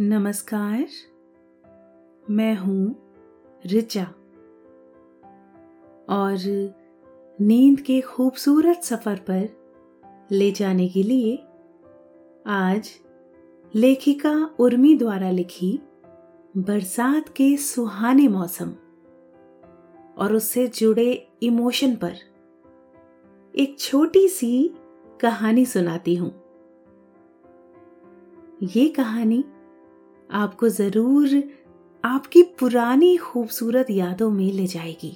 नमस्कार, मैं हूं ऋचा और नींद के खूबसूरत सफर पर ले जाने के लिए आज लेखिका उर्मी द्वारा लिखी बरसात के सुहाने मौसम और उससे जुड़े इमोशन पर एक छोटी सी कहानी सुनाती हूं। ये कहानी आपको जरूर आपकी पुरानी खूबसूरत यादों में ले जाएगी।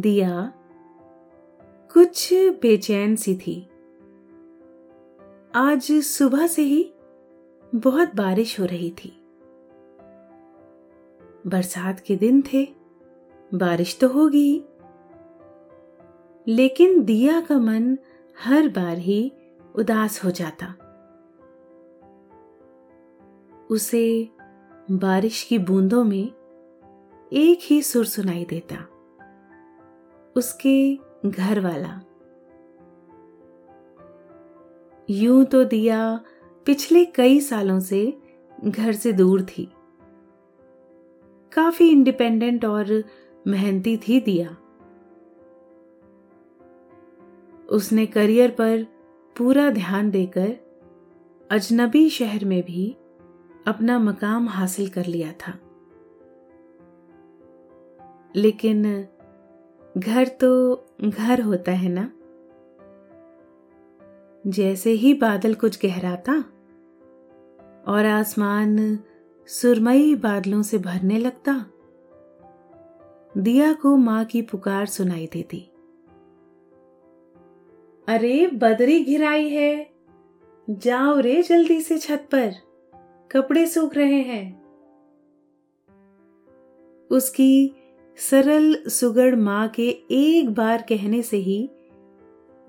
दिया कुछ बेचैन सी थी। आज सुबह से ही बहुत बारिश हो रही थी। बरसात के दिन थे, बारिश तो होगी, लेकिन दिया का मन हर बार ही उदास हो जाता। उसे बारिश की बूंदों में एक ही सुर सुनाई देता, उसके घर वाला। यूं तो दिया पिछले कई सालों से घर से दूर थी। काफी इंडिपेंडेंट और मेहनती थी दिया। उसने करियर पर पूरा ध्यान देकर अजनबी शहर में भी अपना मकाम हासिल कर लिया था, लेकिन घर तो घर होता है ना। जैसे ही बादल कुछ गहराता और आसमान सुरमई बादलों से भरने लगता, दिया को मां की पुकार सुनाई देती। अरे बदरी घिराई है, जाओ रे जल्दी से छत पर, कपड़े सूख रहे हैं। उसकी सरल सुगढ़ मां के एक बार कहने से ही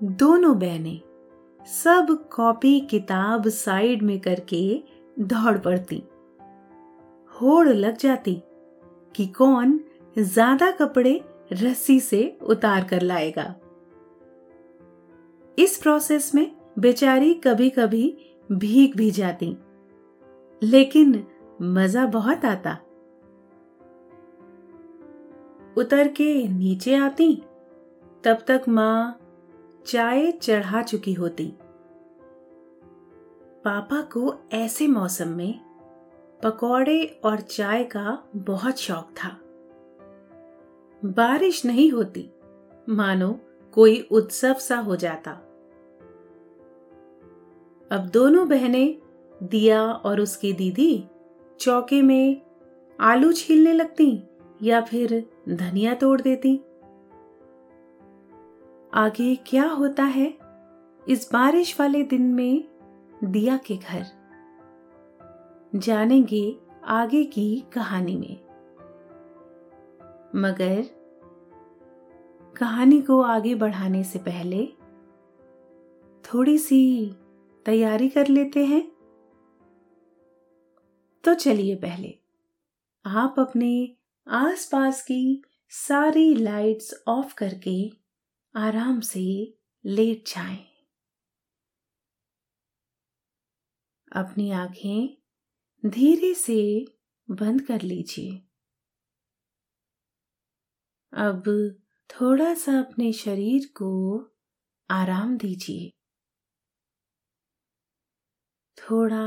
दोनों बहनें सब कॉपी किताब साइड में करके दौड़ पड़ती। होड़ लग जाती कि कौन ज्यादा कपड़े रस्सी से उतार कर लाएगा। इस प्रोसेस में बेचारी कभी कभी भीग भी जाती, लेकिन मजा बहुत आता। उतर के नीचे आती, तब तक मां चाय चढ़ा चुकी होती। पापा को ऐसे मौसम में पकौड़े और चाय का बहुत शौक था। बारिश नहीं होती, मानो कोई उत्सव सा हो जाता। अब दोनों बहनें, दिया और उसकी दीदी, चौके में आलू छीलने लगती या फिर धनिया तोड़ देती। आगे क्या होता है इस बारिश वाले दिन में दिया के घर, जानेंगे आगे की कहानी में। मगर कहानी को आगे बढ़ाने से पहले थोड़ी सी तैयारी कर लेते हैं। तो चलिए, पहले आप अपने आसपास की सारी लाइट्स ऑफ करके आराम से लेट जाएं। अपनी आंखें धीरे से बंद कर लीजिए। अब थोड़ा सा अपने शरीर को आराम दीजिए, थोड़ा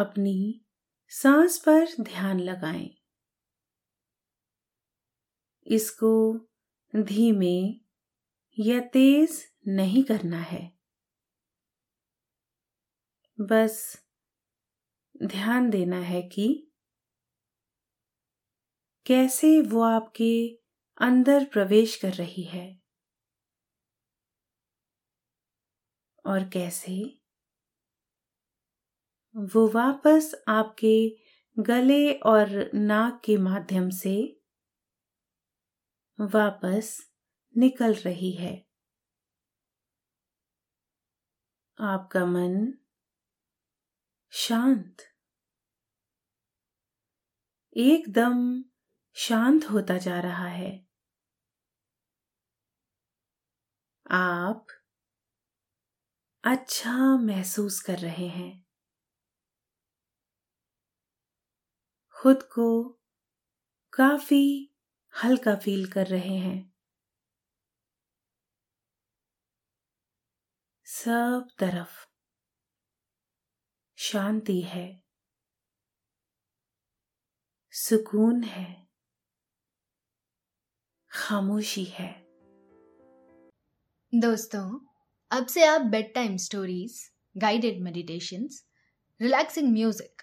अपनी सांस पर ध्यान लगाएं। इसको धीमे या तेज नहीं करना है, बस ध्यान देना है कि कैसे वो आपके अंदर प्रवेश कर रही है और कैसे वो वापस आपके गले और नाक के माध्यम से वापस निकल रही है। आपका मन शांत, एकदम शांत होता जा रहा है। आप अच्छा महसूस कर रहे हैं, खुद को काफी हल्का फील कर रहे हैं। सब तरफ शांति है, सुकून है, खामोशी है। दोस्तों, अब से आप bed time stories, guided meditations, relaxing music,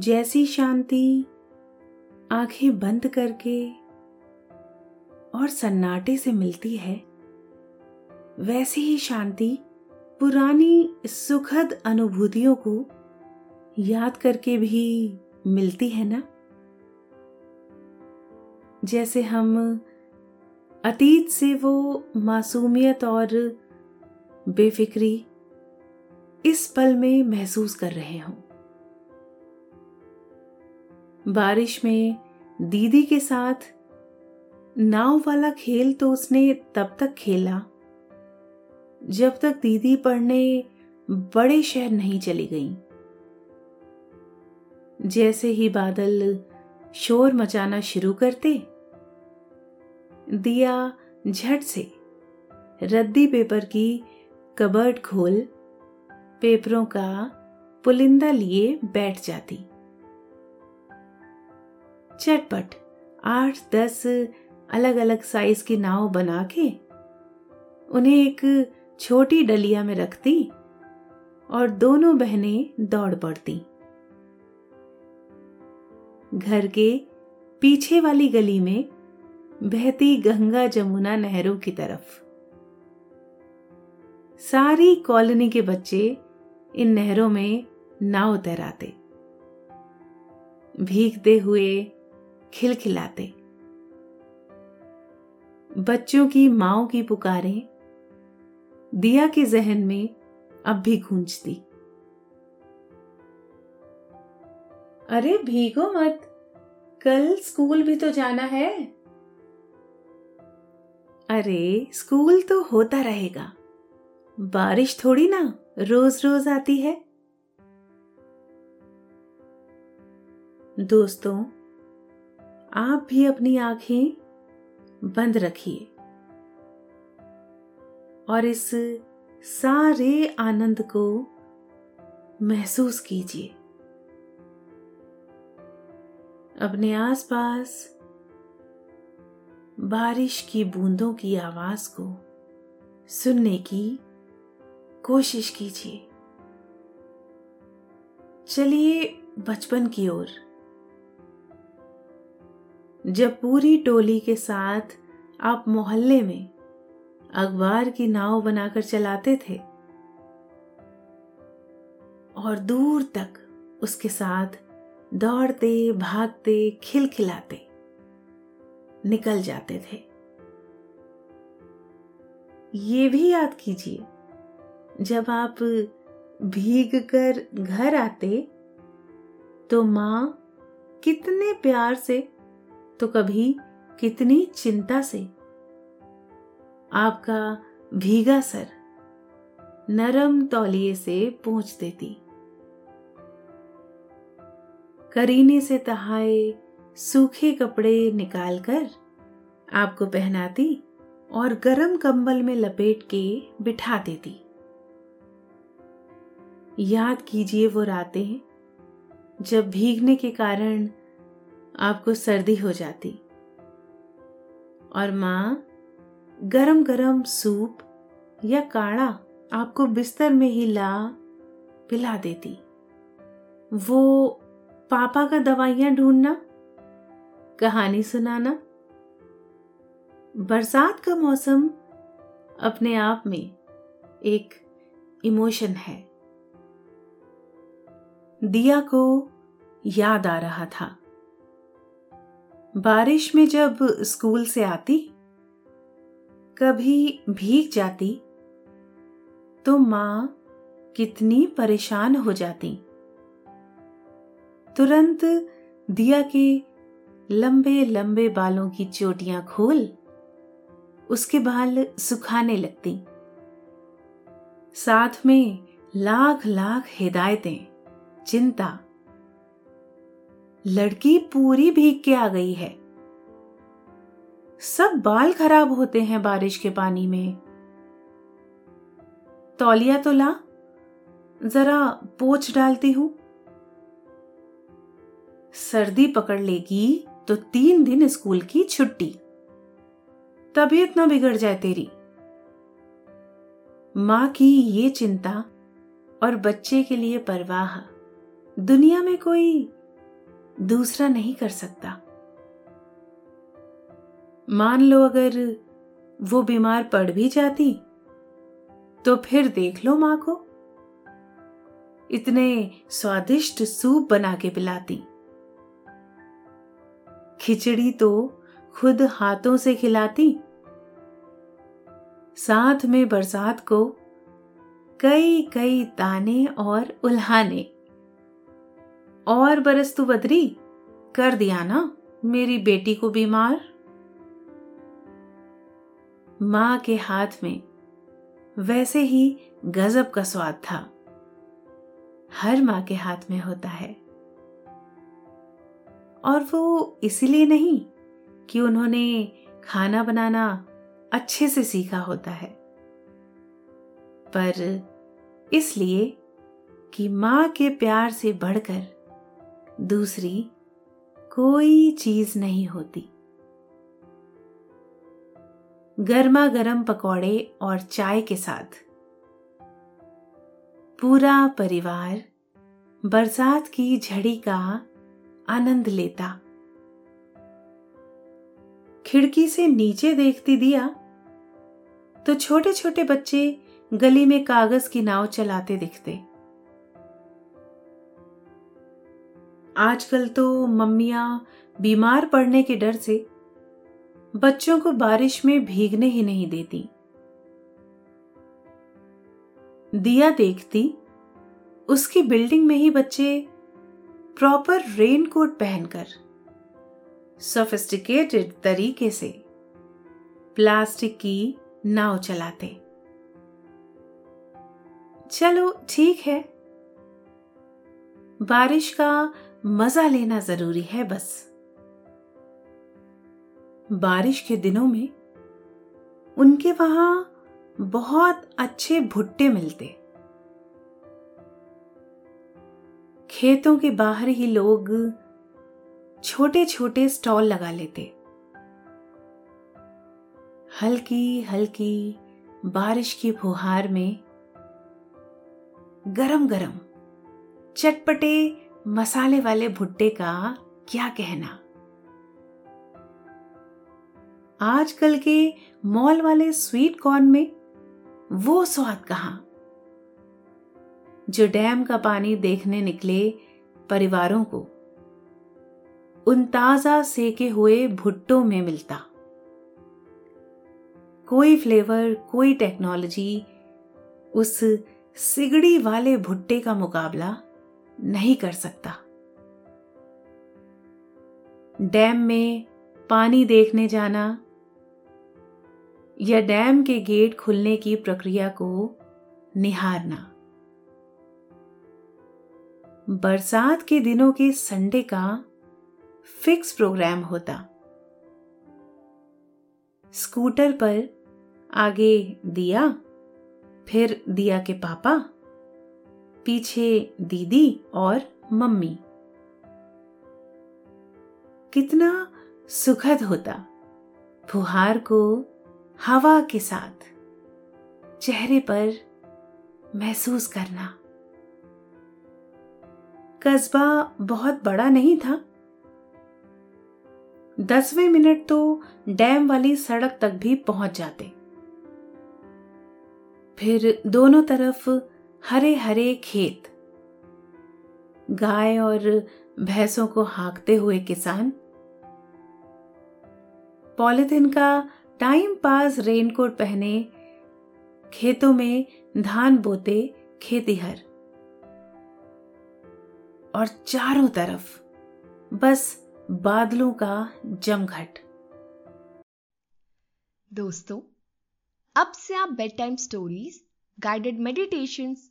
जैसी शांति आंखें बंद करके और सन्नाटे से मिलती है, वैसी ही शांति पुरानी सुखद अनुभूतियों को याद करके भी मिलती है ना। जैसे हम अतीत से वो मासूमियत और बेफिक्री इस पल में महसूस कर रहे हों। बारिश में दीदी के साथ नाव वाला खेल तो उसने तब तक खेला जब तक दीदी पढ़ने बड़े शहर नहीं चली गई। जैसे ही बादल शोर मचाना शुरू करते, दिया झट से रद्दी पेपर की कबर्ड खोल पेपरों का पुलिंदा लिए बैठ जाती। चटपट 8-10 अलग अलग साइज की नाव बना के उन्हें एक छोटी डलिया में रखती और दोनों बहनें दौड़ पड़ती। घर के पीछे वाली गली में बहती गंगा जमुना नहरों की तरफ। सारी कॉलोनी के बच्चे इन नहरों में नाव तैराते, भीगते हुए खिलखिलाते। बच्चों की माँओं की पुकारें दिया के जहन में अब भी गूंजती। अरे भीगो मत, कल स्कूल भी तो जाना है। अरे स्कूल तो होता रहेगा, बारिश थोड़ी ना रोज रोज आती है। दोस्तों, आप भी अपनी आंखें बंद रखिए और इस सारे आनंद को महसूस कीजिए। अपने आसपास बारिश की बूंदों की आवाज को सुनने की कोशिश कीजिए। चलिए बचपन की ओर, जब पूरी टोली के साथ आप मोहल्ले में अखबार की नाव बनाकर चलाते थे और दूर तक उसके साथ दौड़ते, भागते, खिलखिलाते निकल जाते थे। ये भी याद कीजिए, जब आप भीगकर घर आते तो माँ कितने प्यार से तो कभी कितनी चिंता से आपका भीगा सर नरम तौलिए से पोंछ देती। करीने से तहाए सूखे कपड़े निकालकर आपको पहनाती और गरम कंबल में लपेट के बिठा देती। याद कीजिए वो रातें जब भीगने के कारण आपको सर्दी हो जाती और माँ गरम गरम सूप या काढ़ा आपको बिस्तर में ही ला पिला देती। वो पापा का दवाइयाँ ढूंढना, कहानी सुनाना। बरसात का मौसम अपने आप में एक इमोशन है। दिया को याद आ रहा था बारिश में जब स्कूल से आती कभी भीग जाती तो माँ कितनी परेशान हो जाती। तुरंत दिया के लंबे लंबे बालों की चोटियां खोल उसके बाल सुखाने लगती, साथ में लाख लाख हिदायतें, चिंता। लड़की पूरी भीग के आ गई है, सब बाल खराब होते हैं बारिश के पानी में। तौलिया तो ला, जरा पोंछ डालती हूं। सर्दी पकड़ लेगी तो 3 दिन स्कूल की छुट्टी, तबीयत ना बिगड़ जाए तेरी। माँ की ये चिंता और बच्चे के लिए परवाह दुनिया में कोई दूसरा नहीं कर सकता। मान लो अगर वो बीमार पड़ भी जाती तो फिर देख लो माँ को, इतने स्वादिष्ट सूप बना के पिलाती। खिचड़ी तो खुद हाथों से खिलाती, साथ में बरसात को कई कई ताने और उल्हाने। और बरस तू बदरी कर दिया ना मेरी बेटी को बीमार। माँ के हाथ में वैसे ही गजब का स्वाद था, हर माँ के हाथ में होता है। और वो इसीलिए नहीं कि उन्होंने खाना बनाना अच्छे से सीखा होता है, पर इसलिए कि माँ के प्यार से बढ़कर दूसरी कोई चीज नहीं होती। गर्मा गर्म पकौड़े और चाय के साथ पूरा परिवार बरसात की झड़ी का आनंद लेता। खिड़की से नीचे देखती दिया तो छोटे छोटे बच्चे गली में कागज की नाव चलाते दिखते। आजकल तो मम्मियां बीमार पड़ने के डर से बच्चों को बारिश में भीगने ही नहीं देती। दिया देखती उसकी बिल्डिंग में ही बच्चे प्रॉपर रेनकोट पहनकर सोफिस्टिकेटेड तरीके से प्लास्टिक की नाव चलाते। चलो ठीक है, बारिश का मजा लेना जरूरी है बस। बारिश के दिनों में उनके वहां बहुत अच्छे भुट्टे मिलते। खेतों के बाहर ही लोग छोटे छोटे स्टॉल लगा लेते। हल्की हल्की बारिश की फुहार में गरम गरम चटपटे मसाले वाले भुट्टे का क्या कहना। आजकल के मॉल वाले स्वीट कॉर्न में वो स्वाद कहां, जो डैम का पानी देखने निकले परिवारों को उन ताजा सेके हुए भुट्टों में मिलता। कोई फ्लेवर, कोई टेक्नोलॉजी उस सिगड़ी वाले भुट्टे का मुकाबला नहीं कर सकता। डैम में पानी देखने जाना या डैम के गेट खुलने की प्रक्रिया को निहारना, बरसात के दिनों के संडे का फिक्स प्रोग्राम होता। स्कूटर पर आगे दिया, फिर दिया के पापा, पीछे दीदी और मम्मी। कितना सुखद होता फुहार को हवा के साथ चेहरे पर महसूस करना। कस्बा बहुत बड़ा नहीं था, 10वें मिनट तो डैम वाली सड़क तक भी पहुंच जाते। फिर दोनों तरफ हरे हरे खेत, गाय और भैंसों को हाँकते हुए किसान। पॉलिथिन का टाइम पास रेनकोट पहने खेतों में धान बोते खेतीहर। और चारों तरफ बस बादलों का जमघट। दोस्तों, अब से आप bed time stories, guided meditations,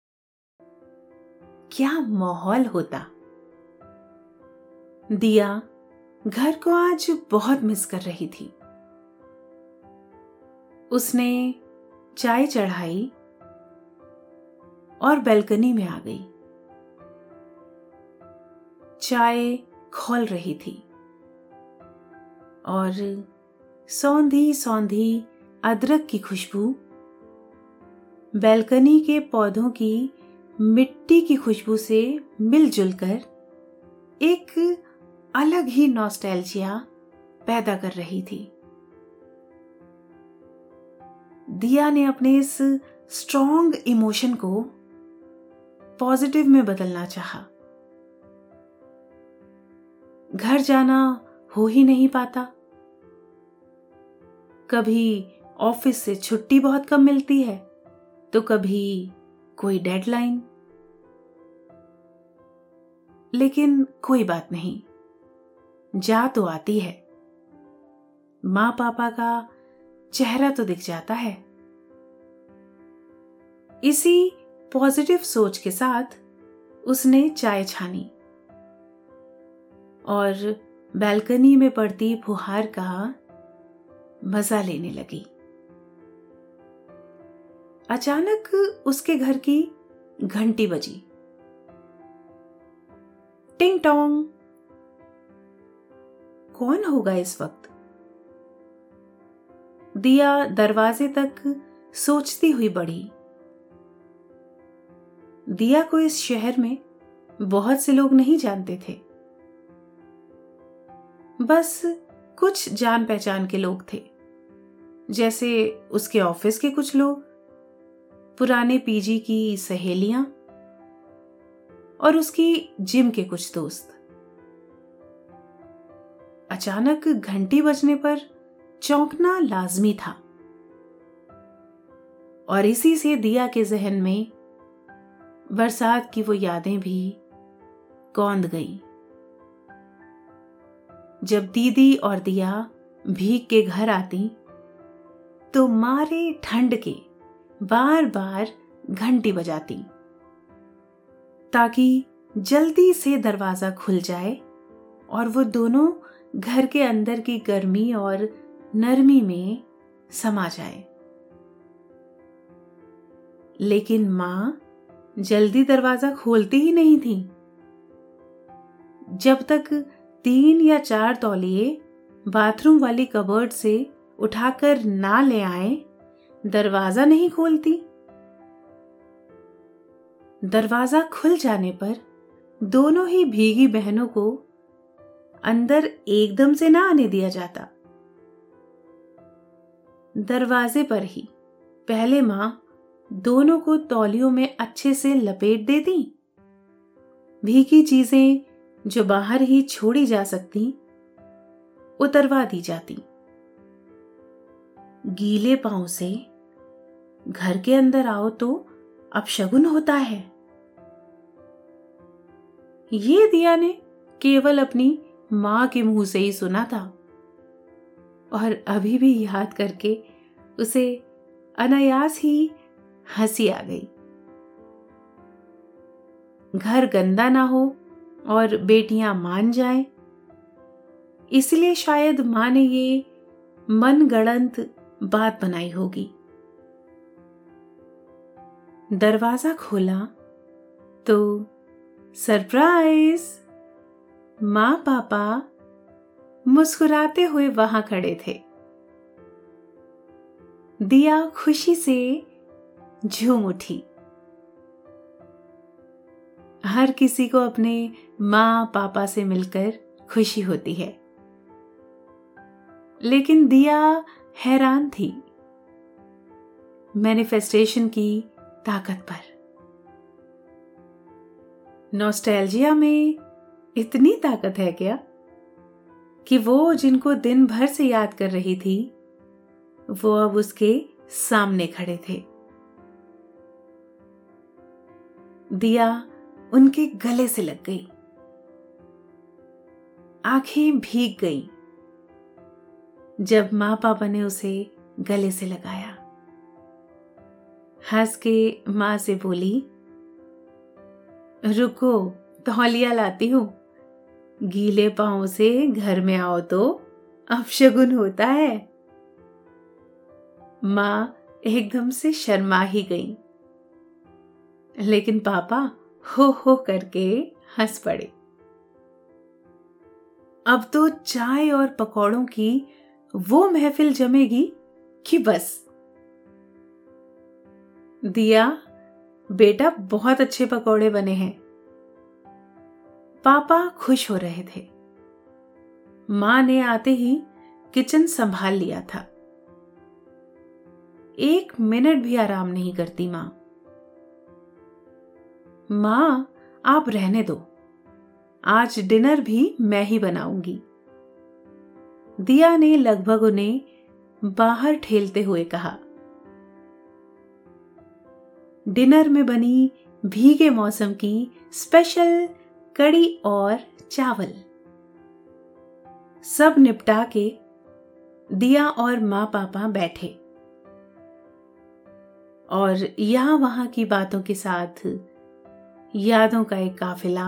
क्या माहौल होता। दिया घर को आज बहुत मिस कर रही थी। उसने चाय चढ़ाई और बेल्कनी में आ गई। चाय खोल रही थी और सौंधी सौंधी अदरक की खुशबू, बेल्कनी के पौधों की मिट्टी की खुशबू से मिलजुल कर एक अलग ही नॉस्टैल्जिया पैदा कर रही थी। दिया ने अपने इस स्ट्रॉन्ग इमोशन को पॉजिटिव में बदलना चाहा। घर जाना हो ही नहीं पाता, कभी ऑफिस से छुट्टी बहुत कम मिलती है तो कभी कोई डेडलाइन। लेकिन कोई बात नहीं, जा तो आती है। माँ पापा का चेहरा तो दिख जाता है। इसी पॉजिटिव सोच के साथ उसने चाय छानी और बालकनी में पड़ती फुहार का मजा लेने लगी। अचानक उसके घर की घंटी बजी, टिंग टोंग। कौन होगा इस वक्त? दिया दरवाजे तक सोचती हुई बढ़ी। दिया को इस शहर में बहुत से लोग नहीं जानते थे, बस कुछ जान पहचान के लोग थे, जैसे उसके ऑफिस के कुछ लोग, पुराने पीजी की सहेलियां और उसकी जिम के कुछ दोस्त। अचानक घंटी बजने पर चौंकना लाजमी था और इसी से दिया के जहन में बरसात की वो यादें भी कौंध गईं, जब दीदी और दिया भीग के घर आती तो मारे ठंड के बार बार घंटी बजाती ताकि जल्दी से दरवाजा खुल जाए और वो दोनों घर के अंदर की गर्मी और नरमी में समा जाए। लेकिन माँ जल्दी दरवाजा खोलती ही नहीं थी। जब तक 3 या 4 तौलिए बाथरूम वाली कबर्ड से उठाकर ना ले आए, दरवाजा नहीं खोलती। दरवाजा खुल जाने पर दोनों ही भीगी बहनों को अंदर एकदम से ना आने दिया जाता। दरवाजे पर ही पहले मां दोनों को तौलियों में अच्छे से लपेट देती। भीगी चीजें जो बाहर ही छोड़ी जा सकती उतरवा दी जाती। गीले पांव से घर के अंदर आओ तो अपशगुन होता है। ये दिया ने केवल अपनी मां के मुंह से ही सुना था और अभी भी याद करके उसे अनायास ही हंसी आ गई। घर गंदा ना हो और बेटियां मान जाएं, इसलिए शायद मां ने ये मनगढ़ंत बात बनाई होगी। दरवाजा खोला तो सरप्राइज, मां पापा मुस्कुराते हुए वहां खड़े थे। दिया खुशी से झूम उठी। हर किसी को अपने मां पापा से मिलकर खुशी होती है, लेकिन दिया हैरान थी मैनिफेस्टेशन की ताकत पर। नॉस्टैल्जिया में इतनी ताकत है क्या कि वो जिनको दिन भर से याद कर रही थी वो अब उसके सामने खड़े थे। दिया उनके गले से लग गई, आंखें भीग गई जब मां पापा ने उसे गले से लगाया। हंस के मां से बोली, रुको तौलिया लाती हूं, गीले पांव से घर में आओ तो अपशगुन होता है। मां एकदम से शर्मा ही गई, लेकिन पापा हो करके हंस पड़े। अब तो चाय और पकौड़ों की वो महफिल जमेगी कि बस। दिया बेटा बहुत अच्छे पकौड़े बने हैं। पापा खुश हो रहे थे। मां ने आते ही किचन संभाल लिया था। 1 मिनट भी आराम नहीं करती मां। मां आप रहने दो, आज डिनर भी मैं ही बनाऊंगी, दिया ने लगभग उन्हें बाहर ठेलते हुए कहा। डिनर में बनी भीगे मौसम की स्पेशल कड़ी और चावल सब निपटा के दिया और मां पापा बैठे और यहां वहां की बातों के साथ यादों का एक काफिला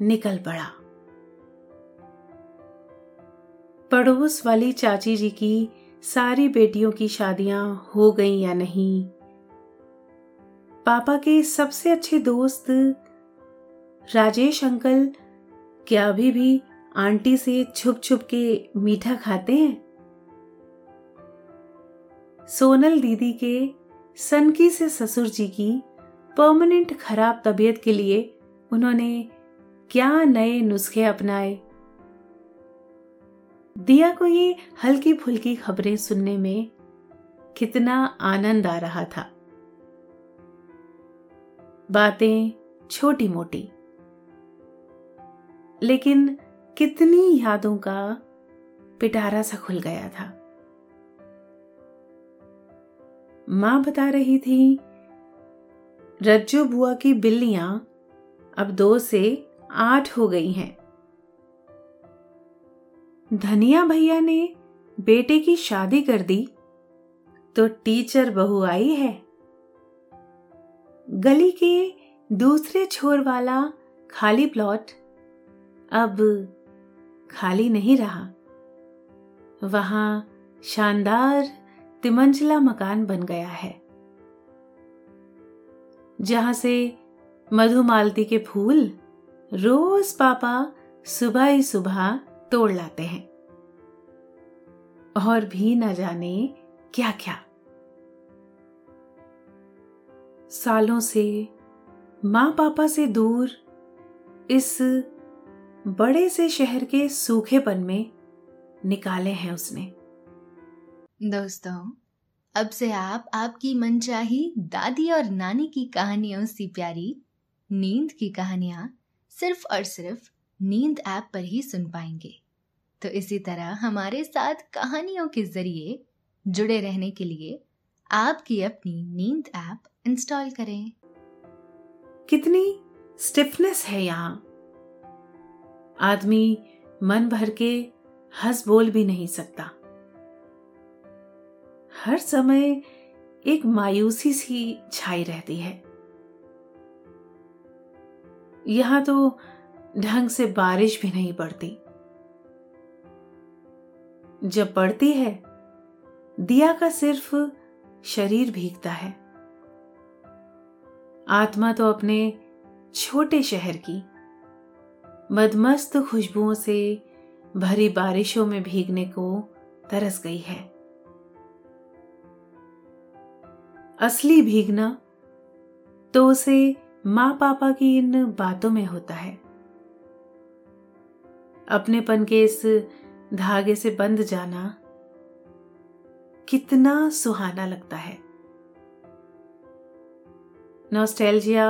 निकल पड़ा। पड़ोस वाली चाची जी की सारी बेटियों की शादियां हो गई या नहीं, पापा के सबसे अच्छे दोस्त राजेश अंकल क्या अभी भी आंटी से छुप छुप के मीठा खाते हैं। सोनल दीदी के सनकी से ससुर जी की परमानेंट खराब तबीयत के लिए उन्होंने क्या नए नुस्खे अपनाए। दिया को ये हल्की फुल्की खबरें सुनने में कितना आनंद आ रहा था। बातें छोटी मोटी, लेकिन कितनी यादों का पिटारा सा खुल गया था। मां बता रही थी रज्जू बुआ की बिल्लियां अब 2 से 8 हो गई हैं। धनिया भैया ने बेटे की शादी कर दी तो टीचर बहू आई है। गली के दूसरे छोर वाला खाली प्लॉट अब खाली नहीं रहा, वहां शानदार तिमंजला मकान बन गया है जहां से मधुमालती के फूल रोज पापा सुबह ही सुबह तोड़ लाते हैं और भी न जाने क्या क्या। सालों से माँ पापा से दूर इस बड़े से शहर के सूखेपन में निकाले हैं उसने। दोस्तों, अब से आप आपकी मनचाही दादी और नानी की कहानियों से प्यारी नींद की कहानियाँ सिर्फ और सिर्फ नींद ऐप पर ही सुन पाएंगे। तो इसी तरह हमारे साथ कहानियों के जरिए जुड़े रहने के लिए आपकी अपनी नींद ऐप इंस्टॉल करें। कितनी स्टिफनेस है यहाँ, आदमी मन भर के हंस बोल भी नहीं सकता। हर समय एक मायूसी सी छाई रहती है। यहाँ तो ढंग से बारिश भी नहीं पड़ती। जब पड़ती है, दिया का सिर्फ शरीर भीगता है, आत्मा तो अपने छोटे शहर की मदमस्त खुशबुओं से भरी बारिशों में भीगने को तरस गई है। असली भीगना तो उसे माँ पापा की इन बातों में होता है। अपनेपन के इस धागे से बंध जाना कितना सुहाना लगता है। नॉस्टैल्जिया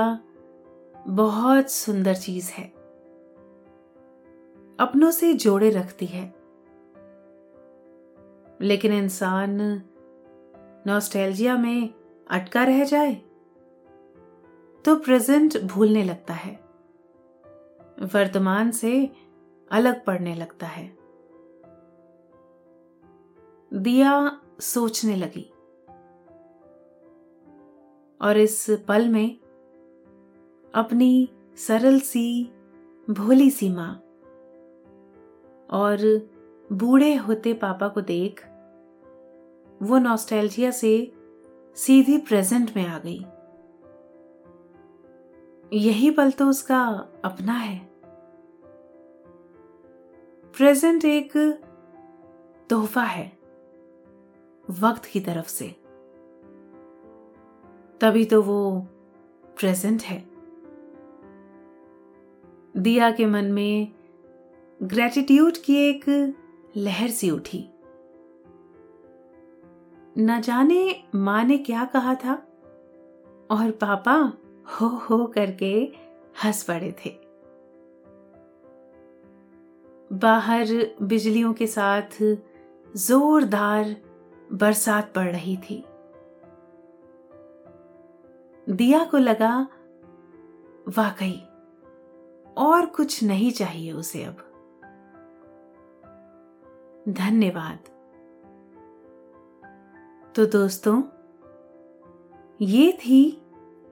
बहुत सुंदर चीज है, अपनों से जोड़े रखती है। लेकिन इंसान नॉस्टैल्जिया में अटका रह जाए तो प्रेजेंट भूलने लगता है, वर्तमान से अलग पड़ने लगता है। दिया सोचने लगी और इस पल में अपनी सरल सी भोली सी माँ और बूढ़े होते पापा को देख वो नॉस्टैल्जिया से सीधी प्रेजेंट में आ गई। यही पल तो उसका अपना है। प्रेजेंट एक तोहफा है वक्त की तरफ से, तभी तो वो प्रेजेंट है। दिया के मन में ग्रेटिट्यूड की एक लहर सी उठी। न जाने माँ ने क्या कहा था और पापा हो करके हंस पड़े थे। बाहर बिजलियों के साथ जोरदार बरसात पड़ रही थी। दिया को लगा वाकई और कुछ नहीं चाहिए उसे अब। धन्यवाद। तो दोस्तों, ये थी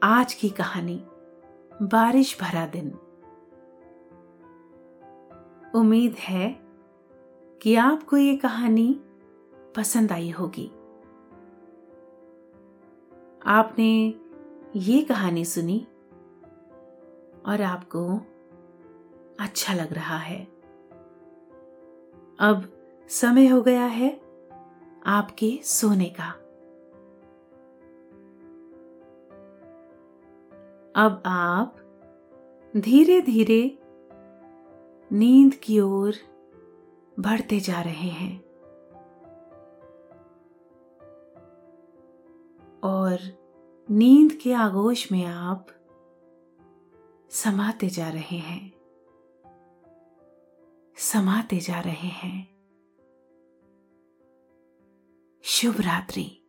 आज की कहानी बारिश भरा दिन। उम्मीद है कि आपको ये कहानी पसंद आई होगी। आपने ये कहानी सुनी और आपको अच्छा लग रहा है। अब समय हो गया है आपके सोने का। अब आप धीरे धीरे नींद की ओर बढ़ते जा रहे हैं और नींद के आगोश में आप समाते जा रहे हैं, समाते जा रहे हैं। शुभ रात्रि।